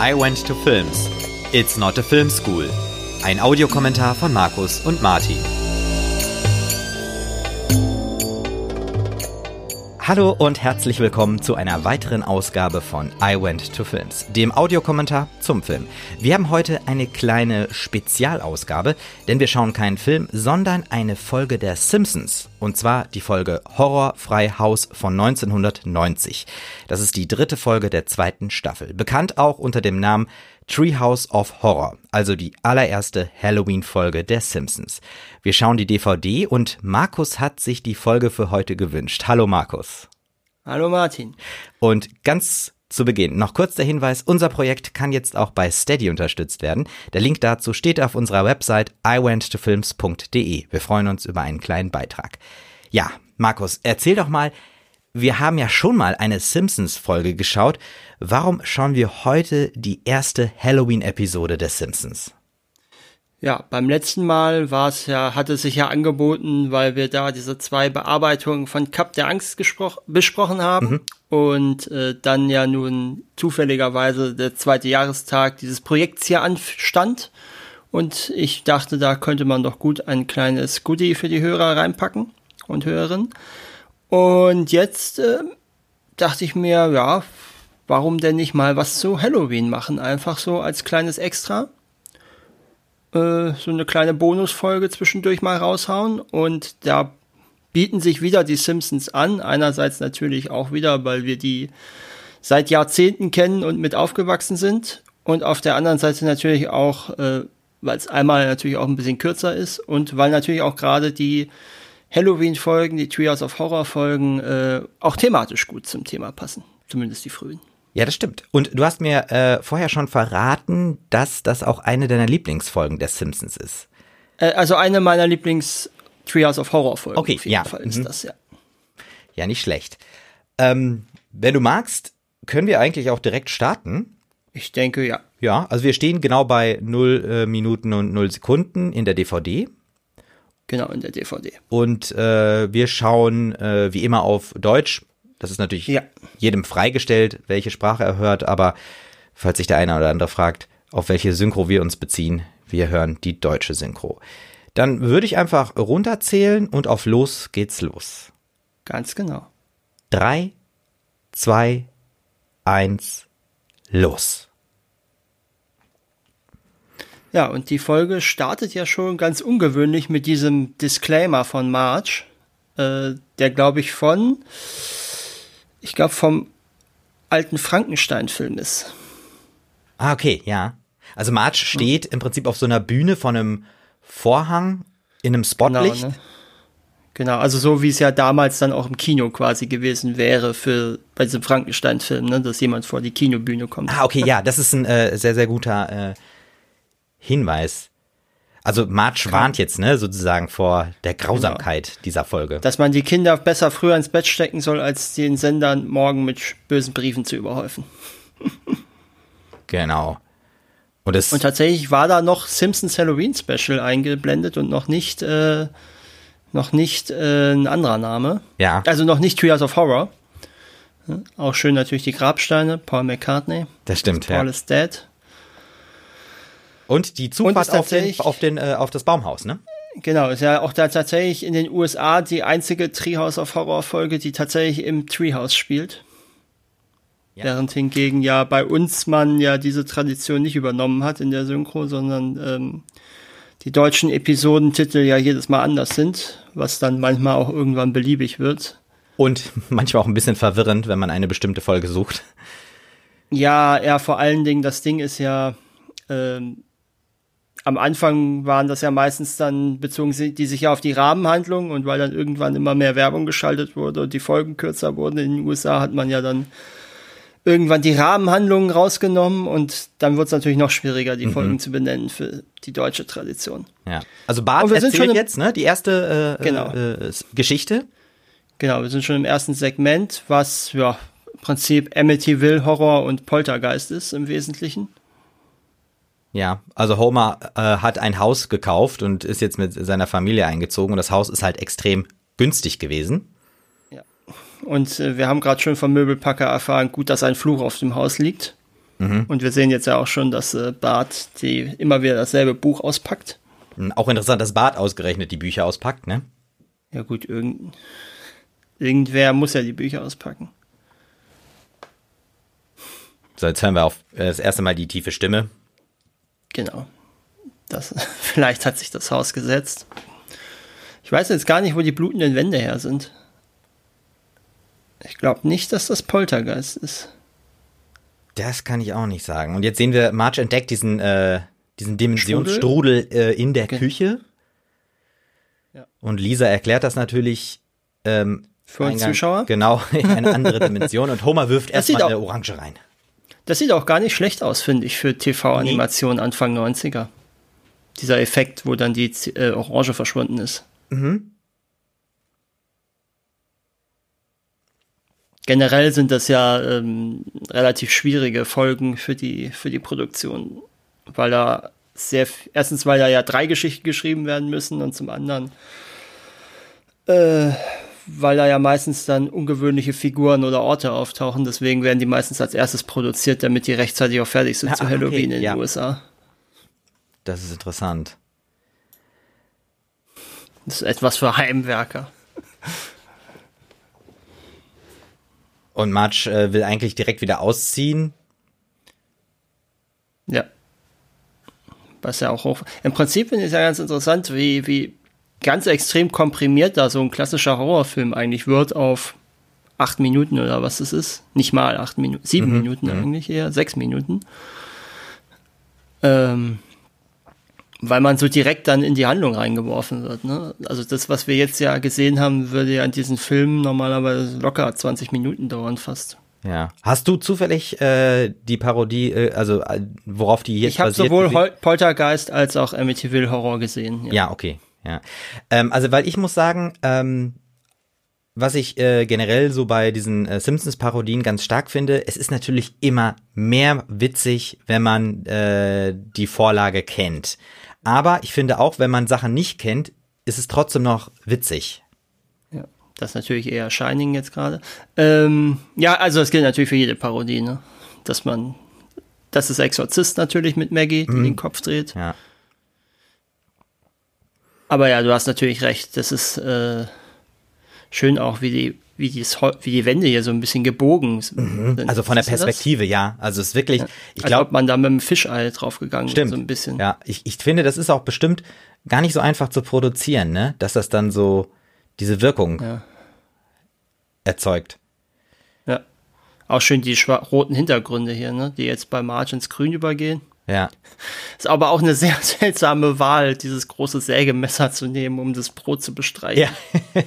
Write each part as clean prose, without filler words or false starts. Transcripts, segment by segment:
I Went to Films. It's not a film school. Ein Audiokommentar von Markus und Martin. Hallo und herzlich willkommen zu einer weiteren Ausgabe von I Went to Films, dem Audiokommentar zum Film. Wir haben heute eine kleine Spezialausgabe, denn wir schauen keinen Film, sondern eine Folge der Simpsons. Und zwar die Folge Horrorfreies Haus von 1990. Das ist die dritte Folge der zweiten Staffel, bekannt auch unter dem Namen Treehouse of Horror, also die allererste Halloween-Folge der Simpsons. Wir schauen die DVD und Markus hat sich die Folge für heute gewünscht. Hallo Markus. Hallo Martin. Und ganz zu Beginn noch kurz der Hinweis, unser Projekt kann jetzt auch bei Steady unterstützt werden. Der Link dazu steht auf unserer Website iWentToFilms.de. Wir freuen uns über einen kleinen Beitrag. Ja, Markus, erzähl doch mal, wir haben ja schon mal eine Simpsons-Folge geschaut. Warum schauen wir heute die erste Halloween-Episode der Simpsons? Ja, beim letzten Mal hatte es sich angeboten, weil wir da diese zwei Bearbeitungen von Cup der Angst besprochen haben und dann ja nun zufälligerweise der zweite Jahrestag dieses Projekts hier anstand. Und ich dachte, da könnte man doch gut ein kleines Goodie für die Hörer reinpacken und Hörerinnen. Und jetzt dachte ich mir, ja, warum denn nicht mal was zu Halloween machen? Einfach so als kleines Extra. So eine kleine Bonusfolge zwischendurch mal raushauen. Und da bieten sich wieder die Simpsons an. Einerseits natürlich auch wieder, weil wir die seit Jahrzehnten kennen und mit aufgewachsen sind. Und auf der anderen Seite natürlich auch, weil es einmal natürlich auch ein bisschen kürzer ist. Und weil natürlich auch gerade die Halloween-Folgen, die Treehouse of Horror-Folgen auch thematisch gut zum Thema passen, zumindest die frühen. Ja, das stimmt. Und du hast mir vorher schon verraten, dass das auch eine deiner Lieblingsfolgen der Simpsons ist. Also eine meiner Lieblings-Treehouse of Horror-Folgen auf jeden Fall ist das, ja. Ja, nicht schlecht. Wenn du magst, können wir eigentlich auch direkt starten. Ich denke, ja. Ja, also wir stehen genau bei 0 Minuten und 0 Sekunden in der DVD. Genau, in der DVD. Und wir schauen wie immer auf Deutsch. Das ist natürlich jedem freigestellt, welche Sprache er hört. Aber falls sich der eine oder andere fragt, auf welche Synchro wir uns beziehen, wir hören die deutsche Synchro. Dann würde ich einfach runterzählen und auf los geht's los. Ganz genau. 3, 2, 1, los. Ja, und die Folge startet ja schon ganz ungewöhnlich mit diesem Disclaimer von Marge, der, glaube ich, vom alten Frankenstein-Film ist. Ah, okay, ja. Also Marge steht im Prinzip auf so einer Bühne von einem Vorhang in einem Spotlicht. Genau, ne? Genau, also so wie es ja damals dann auch im Kino quasi gewesen wäre bei diesem Frankenstein-Film, ne, dass jemand vor die Kinobühne kommt. Ah, okay, ja, das ist ein sehr, sehr guter Hinweis. Also Marge warnt jetzt, ne, sozusagen vor der Grausamkeit dieser Folge. Dass man die Kinder besser früher ins Bett stecken soll, als den Sendern morgen mit bösen Briefen zu überhäufen. Genau. Und tatsächlich war da noch Simpsons Halloween Special eingeblendet und noch nicht ein anderer Name. Ja. Also noch nicht Treehouse of Horror. Auch schön natürlich die Grabsteine, Paul McCartney. Das stimmt, Paul is dead. Und die Zufahrt auf das Baumhaus, ne? Genau, ist ja auch da tatsächlich in den USA die einzige Treehouse of Horror-Folge, die tatsächlich im Treehouse spielt. Ja. Während hingegen ja bei uns man ja diese Tradition nicht übernommen hat in der Synchro, sondern die deutschen Episodentitel ja jedes Mal anders sind, was dann manchmal auch irgendwann beliebig wird. Und manchmal auch ein bisschen verwirrend, wenn man eine bestimmte Folge sucht. Ja, vor allen Dingen, das Ding ist ja, am Anfang waren das ja meistens dann die sich ja auf die Rahmenhandlung, und weil dann irgendwann immer mehr Werbung geschaltet wurde und die Folgen kürzer wurden in den USA, hat man ja dann irgendwann die Rahmenhandlungen rausgenommen und dann wird es natürlich noch schwieriger, die Folgen zu benennen für die deutsche Tradition. Ja, also Bart erzählt schon jetzt, ne, die erste Geschichte. Genau, wir sind schon im ersten Segment, was ja im Prinzip Amityville, Horror und Poltergeist ist im Wesentlichen. Ja, also Homer hat ein Haus gekauft und ist jetzt mit seiner Familie eingezogen und das Haus ist halt extrem günstig gewesen. Ja. Und wir haben gerade schon vom Möbelpacker erfahren, gut, dass ein Fluch auf dem Haus liegt. Mhm. Und wir sehen jetzt ja auch schon, dass Bart die immer wieder dasselbe Buch auspackt. Auch interessant, dass Bart ausgerechnet die Bücher auspackt, ne? Ja gut, irgendwer muss ja die Bücher auspacken. So, jetzt hören wir auf das erste Mal die tiefe Stimme. Genau. Das, vielleicht hat sich das Haus gesetzt. Ich weiß jetzt gar nicht, wo die blutenden Wände her sind. Ich glaube nicht, dass das Poltergeist ist. Das kann ich auch nicht sagen. Und jetzt sehen wir, Marge entdeckt diesen Dimensionsstrudel in der Küche. Ja. Und Lisa erklärt das natürlich. Für uns Zuschauer? Genau, in eine andere Dimension. Und Homer wirft erstmal eine Orange rein. Das sieht auch gar nicht schlecht aus, finde ich, für TV-Animationen Anfang 90er. Dieser Effekt, wo dann die Orange verschwunden ist. Mhm. Generell sind das ja relativ schwierige Folgen für die Produktion, weil da erstens, weil da ja 3 Geschichten geschrieben werden müssen und zum anderen, weil da ja meistens dann ungewöhnliche Figuren oder Orte auftauchen, deswegen werden die meistens als erstes produziert, damit die rechtzeitig auch fertig sind zu Halloween in den USA. Das ist interessant. Das ist etwas für Heimwerker. Und Marge will eigentlich direkt wieder ausziehen. Ja. Was ja auch hoch. Im Prinzip finde ich es ja ganz interessant, wie ganz extrem komprimiert da so ein klassischer Horrorfilm eigentlich wird auf 8 Minuten oder was es ist. Nicht mal 8 Minuten, 7 Minuten eigentlich eher, 6 Minuten. Weil man so direkt dann in die Handlung reingeworfen wird, ne? Also das, was wir jetzt ja gesehen haben, würde ja in diesen Filmen normalerweise locker 20 Minuten dauern fast. Ja. Hast du zufällig die Parodie, worauf die jetzt basiert? Ich habe sowohl Poltergeist als auch Amityville Horror gesehen. Ja, okay. Ja. Weil ich muss sagen, was ich generell so bei diesen Simpsons-Parodien ganz stark finde, es ist natürlich immer mehr witzig, wenn man die Vorlage kennt. Aber ich finde auch, wenn man Sachen nicht kennt, ist es trotzdem noch witzig. Ja, das ist natürlich eher Shining jetzt gerade. Das gilt natürlich für jede Parodie, ne? Das ist Exorzist natürlich mit Maggie, die den Kopf dreht. Ja. Aber ja, du hast natürlich recht, das ist schön auch, wie die Wände hier so ein bisschen gebogen sind. Also von der Perspektive, ja. Also es ist wirklich, ich glaube, ob man da mit dem Fischei draufgegangen ist, so ein bisschen. Ja, ich finde, das ist auch bestimmt gar nicht so einfach zu produzieren, ne? Dass das dann so diese Wirkung erzeugt. Ja, auch schön die roten Hintergründe hier, ne? Die jetzt bei Marge ins Grün übergehen. Ja. Ist aber auch eine sehr seltsame Wahl, dieses große Sägemesser zu nehmen, um das Brot zu bestreichen. Ja.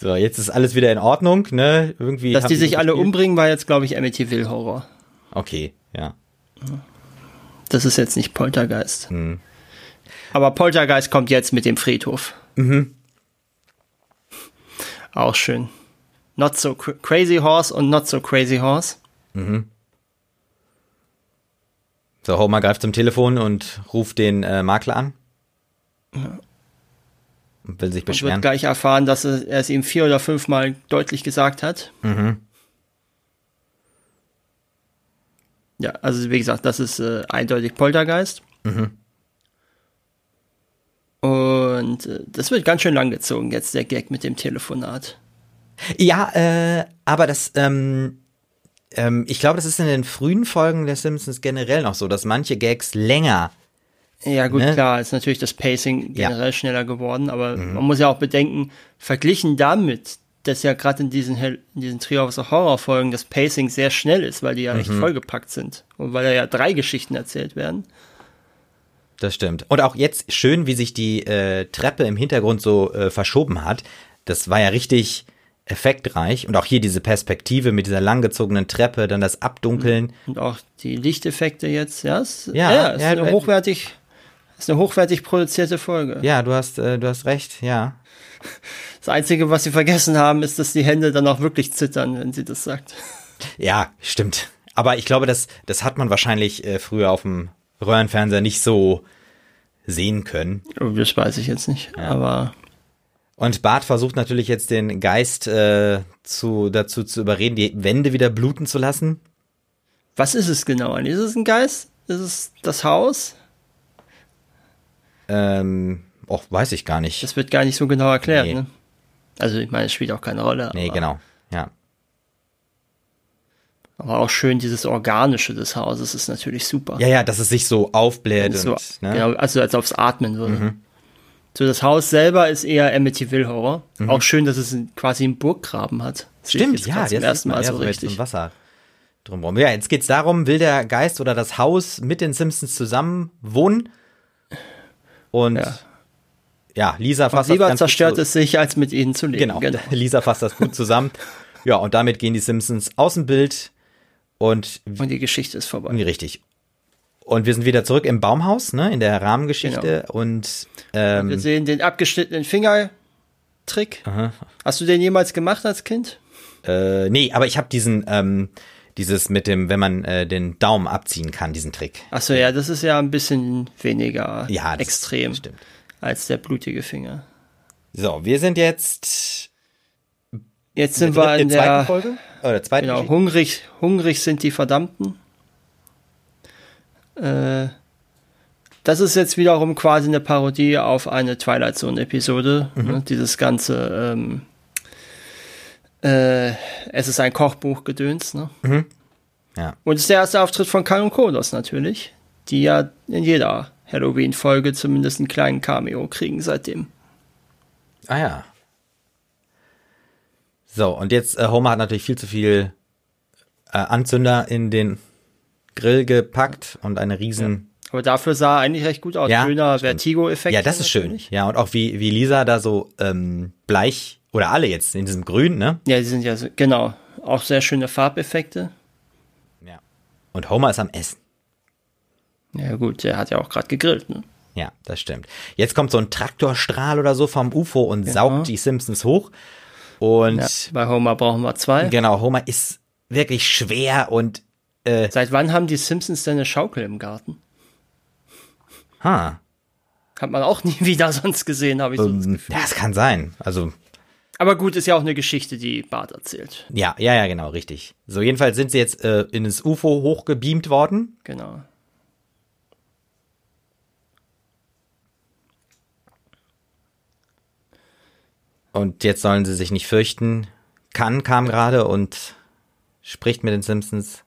So, jetzt ist alles wieder in Ordnung, ne? Irgendwie dass die sich alle umbringen, war jetzt, glaube ich, Amityville Horror. Okay, ja. Das ist jetzt nicht Poltergeist. Mhm. Aber Poltergeist kommt jetzt mit dem Friedhof. Mhm. Auch schön. Not so Crazy Horse und Not so Crazy Horse. Mhm. So, Homer greift zum Telefon und ruft den Makler an. Ja. Und will sich beschweren. Und wird gleich erfahren, dass er es ihm 4 oder 5 Mal deutlich gesagt hat. Mhm. Ja, also wie gesagt, das ist eindeutig Poltergeist. Mhm. Und das wird ganz schön langgezogen jetzt, der Gag mit dem Telefonat. Ja, aber das... ich glaube, das ist in den frühen Folgen der Simpsons generell noch so, dass manche Gags länger... Ja gut, klar, ist natürlich das Pacing generell schneller geworden, aber man muss ja auch bedenken, verglichen damit, dass ja gerade in diesen Treehouse of Horror Folgen das Pacing sehr schnell ist, weil die ja recht vollgepackt sind und weil da ja 3 Geschichten erzählt werden. Das stimmt. Und auch jetzt schön, wie sich die Treppe im Hintergrund so verschoben hat. Das war ja richtig... effektreich und auch hier diese Perspektive mit dieser langgezogenen Treppe, dann das Abdunkeln. Und auch die Lichteffekte jetzt, ist eine hochwertig produzierte Folge. Ja, du hast recht, ja. Das Einzige, was sie vergessen haben, ist, dass die Hände dann auch wirklich zittern, wenn sie das sagt. Ja, stimmt. Aber ich glaube, das hat man wahrscheinlich früher auf dem Röhrenfernseher nicht so sehen können. Das weiß ich jetzt nicht, aber... Und Bart versucht natürlich jetzt den Geist dazu zu überreden, die Wände wieder bluten zu lassen. Was ist es genau? Ist es ein Geist? Ist es das Haus? Weiß ich gar nicht. Das wird gar nicht so genau erklärt, nee. Ne? Also ich meine, es spielt auch keine Rolle. Nee, genau, ja. Aber auch schön, dieses Organische des Hauses ist natürlich super. Ja, dass es sich so aufbläht. So, ne? Genau, also als ob es atmen würde. Mhm. So, das Haus selber ist eher Amityville-Horror. Mhm. Auch schön, dass es quasi einen Burggraben hat. Das stimmt, ja. Jetzt zum ersten Mal so richtig. Mit Wasser drumherum. Ja, jetzt geht's darum, will der Geist oder das Haus mit den Simpsons zusammen wohnen? Und ja Lisa fasst das ganz zerstört gut es sich, als mit ihnen zu leben. Genau. Lisa fasst das gut zusammen. Ja, und damit gehen die Simpsons aus dem Bild. Und die Geschichte ist vorbei. Richtig. Und wir sind wieder zurück im Baumhaus, ne, in der Rahmengeschichte. Genau. Und wir sehen den abgeschnittenen Fingertrick. Aha. Hast du den jemals gemacht als Kind? Nee, aber ich habe dieses mit dem, wenn man den Daumen abziehen kann, diesen Trick. Achso, ja, das ist ja ein bisschen weniger extrem als der blutige Finger. So, wir sind jetzt... Jetzt sind wir in der zweiten Folge? Oder zweiten Folge? Genau, hungrig sind die Verdammten. Das ist jetzt wiederum quasi eine Parodie auf eine Twilight Zone Episode. Mhm. Ne? Dieses ganze es ist ein Kochbuch-Gedöns. Ne? Mhm. Ja. Und es ist der erste Auftritt von Kang und Kodos natürlich, die ja in jeder Halloween-Folge zumindest einen kleinen Cameo kriegen seitdem. Ah ja. So, und jetzt, Homer hat natürlich viel zu viel Anzünder in den Grill gepackt und eine riesen... Ja. Aber dafür sah er eigentlich recht gut aus. Ja, schöner Vertigo-Effekt. Ja, das ist natürlich schön. Ja, und auch wie Lisa da so bleich, oder alle jetzt in diesem Grün, ne? Ja, die sind ja so, genau. Auch sehr schöne Farbeffekte. Ja. Und Homer ist am Essen. Ja gut, der hat ja auch gerade gegrillt, ne? Ja, das stimmt. Jetzt kommt so ein Traktorstrahl oder so vom UFO und saugt die Simpsons hoch. Und bei Homer brauchen wir 2. Genau, Homer ist wirklich schwer und seit wann haben die Simpsons denn eine Schaukel im Garten? Ha. Hat man auch nie wieder sonst gesehen, habe ich so das Gefühl. Ja, es kann sein. Also, aber gut, ist ja auch eine Geschichte, die Bart erzählt. Ja, genau, richtig. So, jedenfalls sind sie jetzt in das UFO hochgebeamt worden. Genau. Und jetzt sollen sie sich nicht fürchten. Kang kam gerade und spricht mit den Simpsons.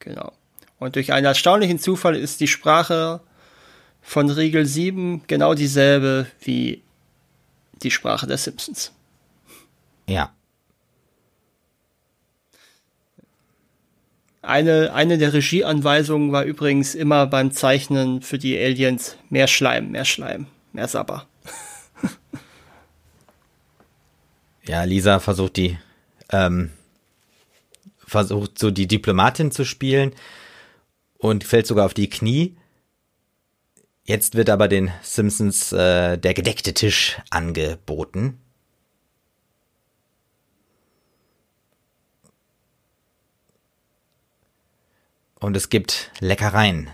Genau. Und durch einen erstaunlichen Zufall ist die Sprache von Riegel 7 genau dieselbe wie die Sprache der Simpsons. Ja. Eine der Regieanweisungen war übrigens immer beim Zeichnen für die Aliens mehr Schleim, mehr Sabber. Ja, Lisa versucht so die Diplomatin zu spielen und fällt sogar auf die Knie. Jetzt wird aber den Simpsons der gedeckte Tisch angeboten. Und es gibt Leckereien.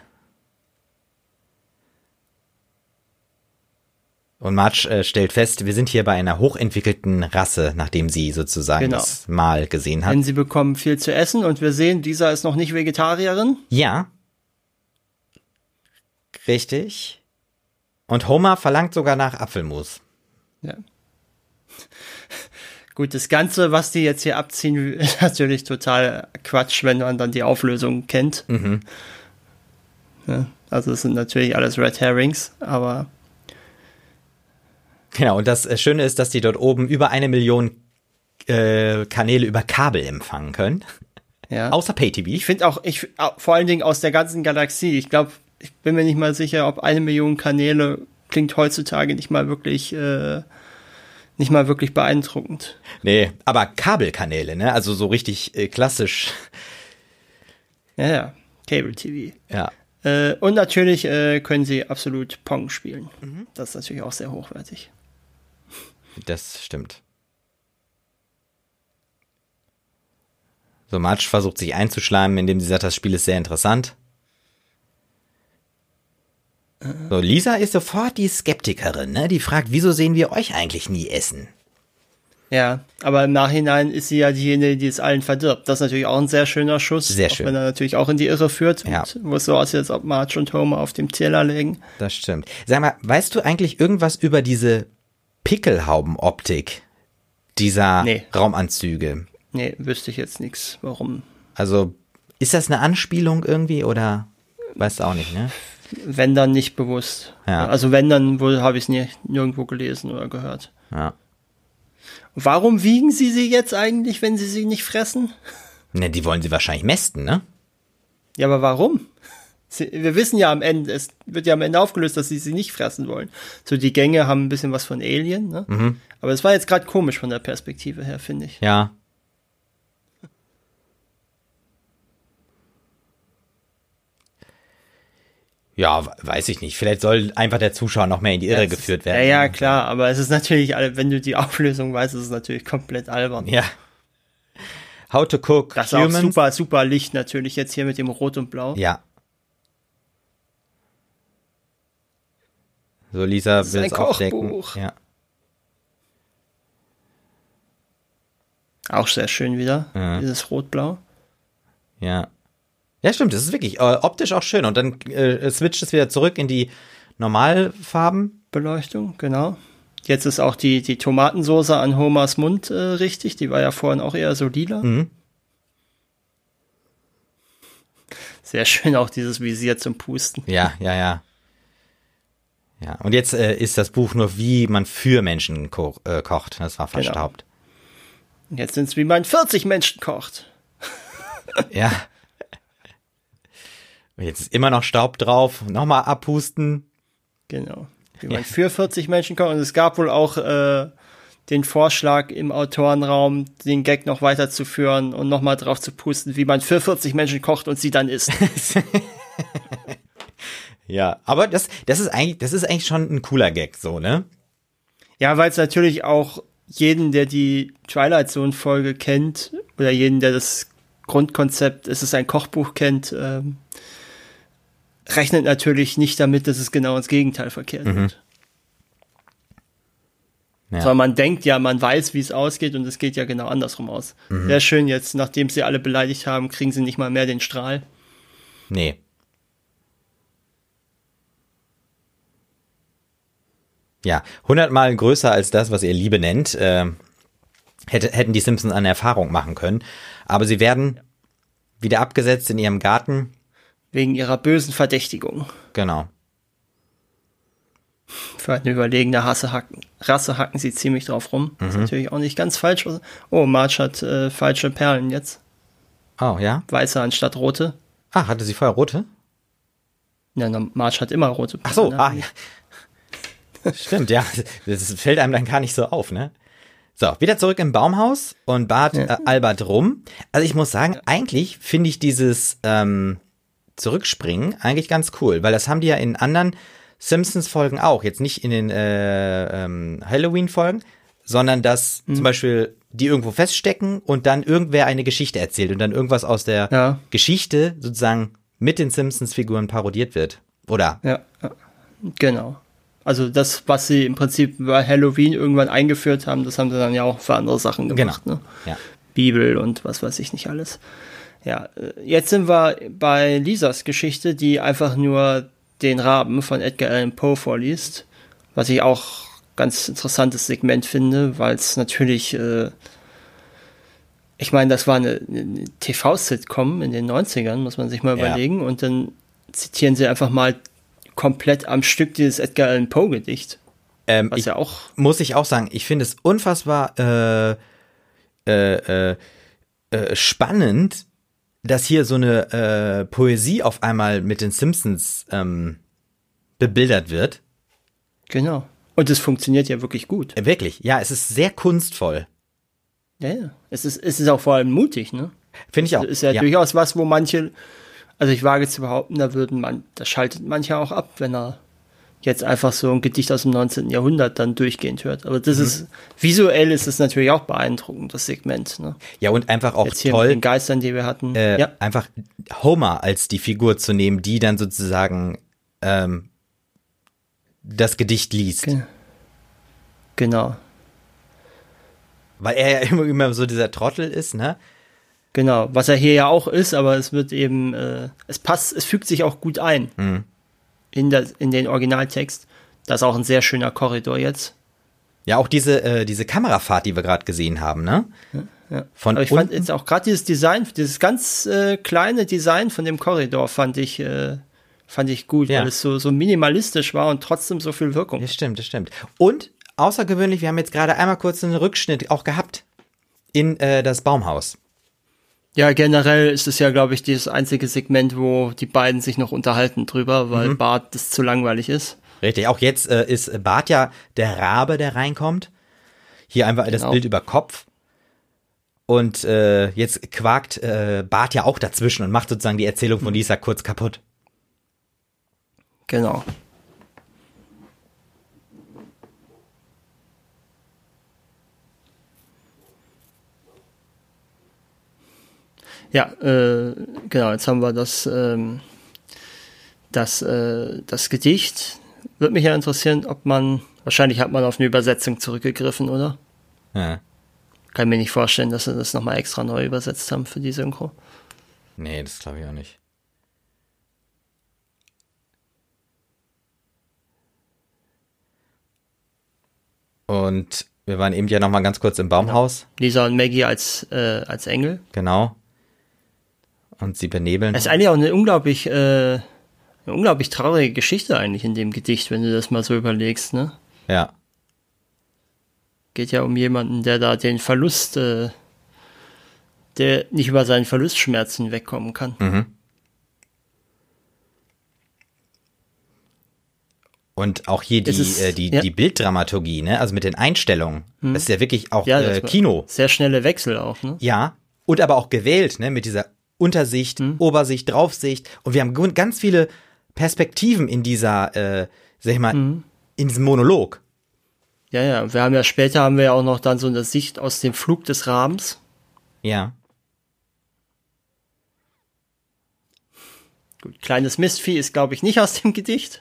Und Marge stellt fest, wir sind hier bei einer hochentwickelten Rasse, nachdem sie sozusagen das Mahl gesehen hat. Denn sie bekommen viel zu essen und wir sehen, Lisa ist noch nicht Vegetarierin. Ja. Richtig. Und Homer verlangt sogar nach Apfelmus. Ja. Gut, das Ganze, was die jetzt hier abziehen, ist natürlich total Quatsch, wenn man dann die Auflösung kennt. Mhm. Ja, also es sind natürlich alles Red Herrings, aber... Genau, und das Schöne ist, dass die dort oben über 1 Million Kanäle über Kabel empfangen können. Ja. Außer Pay-TV. Ich finde auch, vor allen Dingen aus der ganzen Galaxie, ich glaube, ich bin mir nicht mal sicher, ob 1 Million Kanäle klingt heutzutage nicht mal wirklich beeindruckend. Nee, aber Kabelkanäle, ne? Also so richtig klassisch. Ja, Cable-TV. Ja. Und natürlich können sie absolut Pong spielen. Mhm. Das ist natürlich auch sehr hochwertig. Das stimmt. So, Marge versucht sich einzuschleimen, indem sie sagt, das Spiel ist sehr interessant. So, Lisa ist sofort die Skeptikerin, ne? Die fragt, wieso sehen wir euch eigentlich nie essen? Ja, aber im Nachhinein ist sie ja diejenige, die es allen verdirbt. Das ist natürlich auch ein sehr schöner Schuss, sehr schön. Auch wenn er natürlich auch in die Irre führt, ja. Und wo es so aussieht, als ob Marge und Homer auf dem Teller liegen. Das stimmt. Sag mal, weißt du eigentlich irgendwas über diese Pickelhaubenoptik dieser Raumanzüge? Nee, wüsste ich jetzt nichts. Warum? Also, ist das eine Anspielung irgendwie oder weißt du auch nicht, ne? Wenn dann nicht bewusst. Ja. Also wenn dann wohl, habe ich es nirgendwo gelesen oder gehört. Ja. Warum wiegen sie sie jetzt eigentlich, wenn sie sie nicht fressen? Ne, die wollen sie wahrscheinlich mästen, ne? Ja, aber warum? Wir wissen ja am Ende, es wird ja am Ende aufgelöst, dass sie nicht fressen wollen. So, die Gänge haben ein bisschen was von Alien, ne? Mhm. Aber es war jetzt gerade komisch von der Perspektive her, finde ich. Ja. Ja, weiß ich nicht. Vielleicht soll einfach der Zuschauer noch mehr in die Irre geführt werden. Ja, klar. Aber es ist natürlich, wenn du die Auflösung weißt, ist es natürlich komplett albern. Ja. How to cook das humans. Das ist auch super, super Licht natürlich jetzt hier mit dem Rot und Blau. Ja. So, Lisa will es aufdecken. Ja. Auch sehr schön wieder, dieses Rot-Blau. Ja. Ja, stimmt, das ist wirklich optisch auch schön. Und dann switcht es wieder zurück in die Normalfarbenbeleuchtung, genau. Jetzt ist auch die Tomatensoße an Homers Mund richtig. Die war ja vorhin auch eher so lila. Mhm. Sehr schön auch dieses Visier zum Pusten. Ja, ja, ja. Ja, und jetzt ist das Buch nur, wie man für Menschen kocht. Das war verstaubt. Genau. Und jetzt sind es, wie man 40 Menschen kocht. Ja. Jetzt ist immer noch Staub drauf, nochmal abpusten. Genau. Wie man für 40 Menschen kommt. Und es gab wohl auch den Vorschlag im Autorenraum, den Gag noch weiterzuführen und nochmal drauf zu pusten, wie man für 40 Menschen kocht und sie dann isst. Ja, aber das ist eigentlich schon ein cooler Gag, so, ne? Ja, weil es natürlich auch jeden, der die Twilight Zone Folge kennt, oder jeden, der das Grundkonzept, es ist ein Kochbuch, kennt, rechnet natürlich nicht damit, dass es genau ins Gegenteil verkehrt wird. Ja. Sondern man denkt ja, man weiß, wie es ausgeht, und es geht ja genau andersrum aus. Mhm. Sehr schön jetzt, nachdem sie alle beleidigt haben, kriegen sie nicht mal mehr den Strahl. Nee. Ja, 100-mal größer als das, was ihr Liebe nennt, hätten die Simpsons eine Erfahrung machen können. Aber sie werden wieder abgesetzt in ihrem Garten. Wegen ihrer bösen Verdächtigung. Genau. Für eine überlegene Rasse hacken sie ziemlich drauf rum. Mhm. Ist natürlich auch nicht ganz falsch. Oh, Marge hat falsche Perlen jetzt. Oh, ja? Weiße anstatt rote. Ah, hatte sie vorher rote? Ja, Marge hat immer rote Perlen. Ach so, ja. Stimmt, ja. Das fällt einem dann gar nicht so auf, ne? So, wieder zurück im Baumhaus und bat Albert rum. Also ich muss sagen, eigentlich finde ich dieses Zurückspringen eigentlich ganz cool, weil das haben die ja in anderen Simpsons-Folgen auch. Jetzt nicht in den Halloween-Folgen, sondern dass zum Beispiel die irgendwo feststecken und dann irgendwer eine Geschichte erzählt und dann irgendwas aus der Geschichte sozusagen mit den Simpsons-Figuren parodiert wird. Oder? Ja, genau. Also das, was sie im Prinzip bei Halloween irgendwann eingeführt haben, das haben sie dann ja auch für andere Sachen gemacht. Genau. Ne? Ja. Bibel und was weiß ich nicht alles. Ja, jetzt sind wir bei Lisas Geschichte, die einfach nur den Raben von Edgar Allan Poe vorliest, was ich auch ganz interessantes Segment finde, weil es natürlich, ich meine, das war eine TV-Sitcom in den 90ern, muss man sich mal überlegen, und dann zitieren sie einfach mal komplett am Stück dieses Edgar Allan Poe Gedicht. Muss ich auch sagen, ich finde es unfassbar spannend, dass hier so eine Poesie auf einmal mit den Simpsons bebildert wird. Genau. Und es funktioniert ja wirklich gut. Wirklich, ja, es ist sehr kunstvoll. Ja. Es ist auch vor allem mutig, ne? Finde ich auch. Es ist ja durchaus was, wo manche... Also ich wage zu behaupten, da schaltet mancher auch ab, wenn er jetzt einfach so ein Gedicht aus dem 19. Jahrhundert dann durchgehend hört. Aber das ist, visuell ist es natürlich auch beeindruckend, das Segment. Ne? Ja, und einfach auch jetzt toll, mit den Geistern, die wir hatten. Einfach Homer als die Figur zu nehmen, die dann sozusagen das Gedicht liest. Genau. Weil er ja immer so dieser Trottel ist, ne? Genau, was er hier ja auch ist, aber es wird eben, es fügt sich auch gut ein in den Originaltext. Das ist auch ein sehr schöner Korridor jetzt. Ja, auch diese Kamerafahrt, die wir gerade gesehen haben, ne? Ja. Aber ich fand jetzt auch gerade dieses Design, dieses ganz kleine Design von dem Korridor fand ich gut, ja, weil es so minimalistisch war und trotzdem so viel Wirkung. Das stimmt. Und außergewöhnlich, wir haben jetzt gerade einmal kurz einen Rückschnitt auch gehabt in das Baumhaus. Ja, generell ist es ja, glaube ich, das einzige Segment, wo die beiden sich noch unterhalten drüber, weil Bart das zu langweilig ist. Richtig, auch jetzt ist Bart ja der Rabe, der reinkommt. Hier einfach das Bild über Kopf. Und jetzt quakt Bart ja auch dazwischen und macht sozusagen die Erzählung von Lisa kurz kaputt. Genau. Ja, genau, jetzt haben wir das Gedicht. Würde mich ja interessieren, wahrscheinlich hat man auf eine Übersetzung zurückgegriffen, oder? Ja. Kann mir nicht vorstellen, dass sie das nochmal extra neu übersetzt haben für die Synchro. Nee, das glaube ich auch nicht. Und wir waren eben ja nochmal ganz kurz im Baumhaus. Genau. Lisa und Maggie als Engel. Genau. Und sie benebeln. Das ist eigentlich auch eine unglaublich traurige Geschichte eigentlich in dem Gedicht, wenn du das mal so überlegst, ne? Ja. Geht ja um jemanden, der da den Verlust, der nicht über seinen Verlustschmerz hinwegkommen kann. Mhm. Und auch hier die Bilddramaturgie, ne? Also mit den Einstellungen. Mhm. Das ist ja wirklich auch Kino. Sehr schnelle Wechsel auch, ne? Ja. Und aber auch gewählt, ne? Mit dieser Untersicht, Obersicht, Draufsicht. Und wir haben ganz viele Perspektiven in dieser, in diesem Monolog. Ja. Später haben wir auch noch dann so eine Sicht aus dem Flug des Rabens. Ja. Gut, kleines Mistvieh ist, glaube ich, nicht aus dem Gedicht.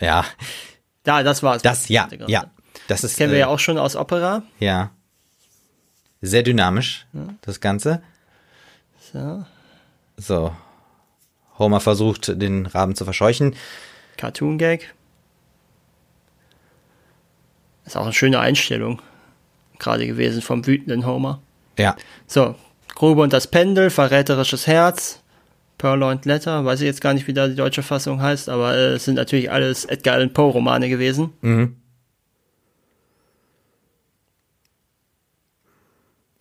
Ja. Da, das war's. Das. Das kennen wir ja auch schon aus Opera. Ja. Sehr dynamisch, das Ganze. So, Homer versucht, den Raben zu verscheuchen. Cartoon-Gag. Ist auch eine schöne Einstellung gerade gewesen vom wütenden Homer. Ja. So, Grube und das Pendel, verräterisches Herz, Purloined Letter, weiß ich jetzt gar nicht, wie da die deutsche Fassung heißt, aber es sind natürlich alles Edgar Allan Poe-Romane gewesen. Mhm.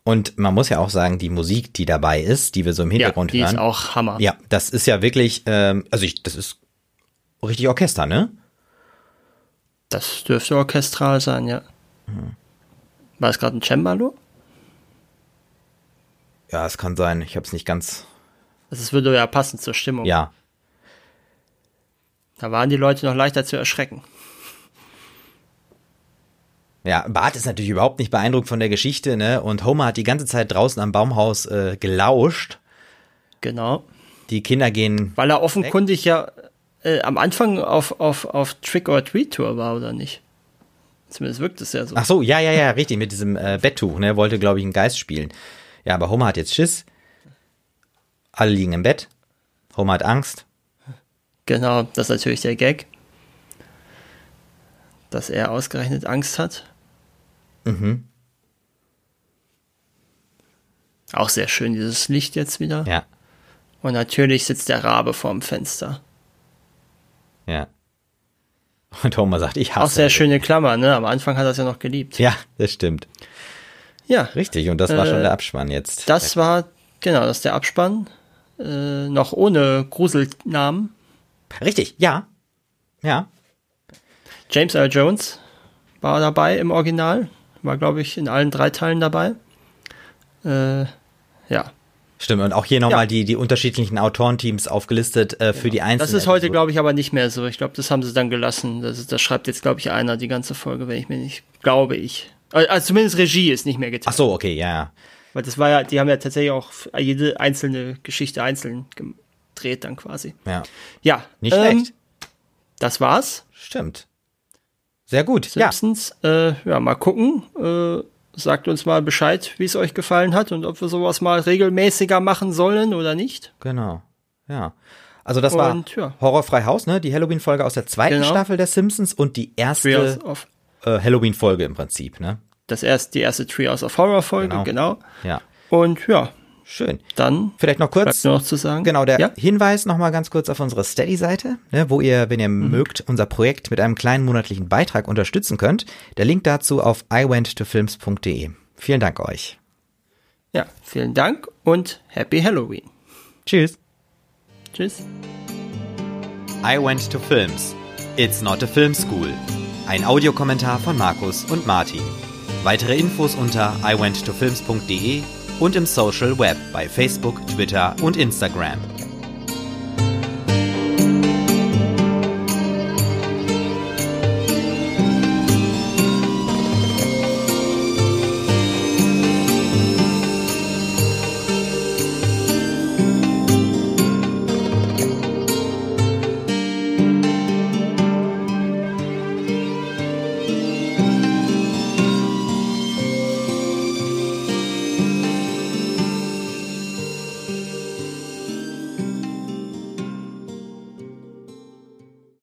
Und man muss ja auch sagen, die Musik, die dabei ist, die wir so im Hintergrund hören. Ja, die ist auch Hammer. Ja, das ist ja wirklich, das ist richtig Orchester, ne? Das dürfte orchestral sein, ja. Hm. War es gerade ein Cembalo? Ja, es kann sein. Ich habe es nicht ganz... Das würde ja passen zur Stimmung. Ja. Da waren die Leute noch leichter zu erschrecken. Ja, Bart ist natürlich überhaupt nicht beeindruckt von der Geschichte, ne? Und Homer hat die ganze Zeit draußen am Baumhaus gelauscht. Genau. Die Kinder gehen. Weil er offenkundig am Anfang auf Trick-or-Treat-Tour war, oder nicht? Zumindest wirkt es ja so. Ach so, ja, richtig, mit diesem Betttuch, ne? Wollte, glaube ich, einen Geist spielen. Ja, aber Homer hat jetzt Schiss. Alle liegen im Bett. Homer hat Angst. Genau, das ist natürlich der Gag. Dass er ausgerechnet Angst hat. Mhm. Auch sehr schön, dieses Licht jetzt wieder. Ja. Und natürlich sitzt der Rabe vorm Fenster. Ja. Und Homer sagt, ich hasse ihn. Auch sehr schöne Klammer, ne? Am Anfang hat er es ja noch geliebt. Ja, das stimmt. Ja. Richtig, und das war schon der Abspann jetzt. Das ist der Abspann. Noch ohne Gruselnamen. Richtig, ja. Ja. James Earl Jones war dabei im Original. War, glaube ich, in allen 3 Teilen dabei. Ja. Stimmt, und auch hier nochmal die unterschiedlichen Autorenteams aufgelistet für die einzelnen. Das ist heute, glaube ich, aber nicht mehr so. Ich glaube, das haben sie dann gelassen. Das schreibt jetzt, glaube ich, einer die ganze Folge, glaube ich. Also zumindest Regie ist nicht mehr geteilt. Ach so, okay, ja. Weil das war ja, die haben ja tatsächlich auch jede einzelne Geschichte einzeln gedreht dann quasi. Ja. Nicht schlecht. Das war's. Stimmt. Sehr gut. Simpsons, ja. Ja, mal gucken. Sagt uns mal Bescheid, wie es euch gefallen hat und ob wir sowas mal regelmäßiger machen sollen oder nicht. Genau, ja. Also das war Horrorfrei Haus, ne? Die Halloween-Folge aus der zweiten Staffel der Simpsons und die erste Halloween-Folge im Prinzip, ne? Die erste Treehouse of Horror-Folge, genau. Ja. Und ja, schön. Dann vielleicht noch kurz, bleibt nur noch zu sagen. Genau, der Hinweis nochmal ganz kurz auf unsere Steady-Seite, ne, wo ihr, wenn ihr mögt, unser Projekt mit einem kleinen monatlichen Beitrag unterstützen könnt. Der Link dazu auf iWentToFilms.de. Vielen Dank euch. Ja, vielen Dank und Happy Halloween. Tschüss. Tschüss. I Went to Films. It's not a film school. Ein Audiokommentar von Markus und Martin. Weitere Infos unter iWentToFilms.de und im Social Web bei Facebook, Twitter und Instagram.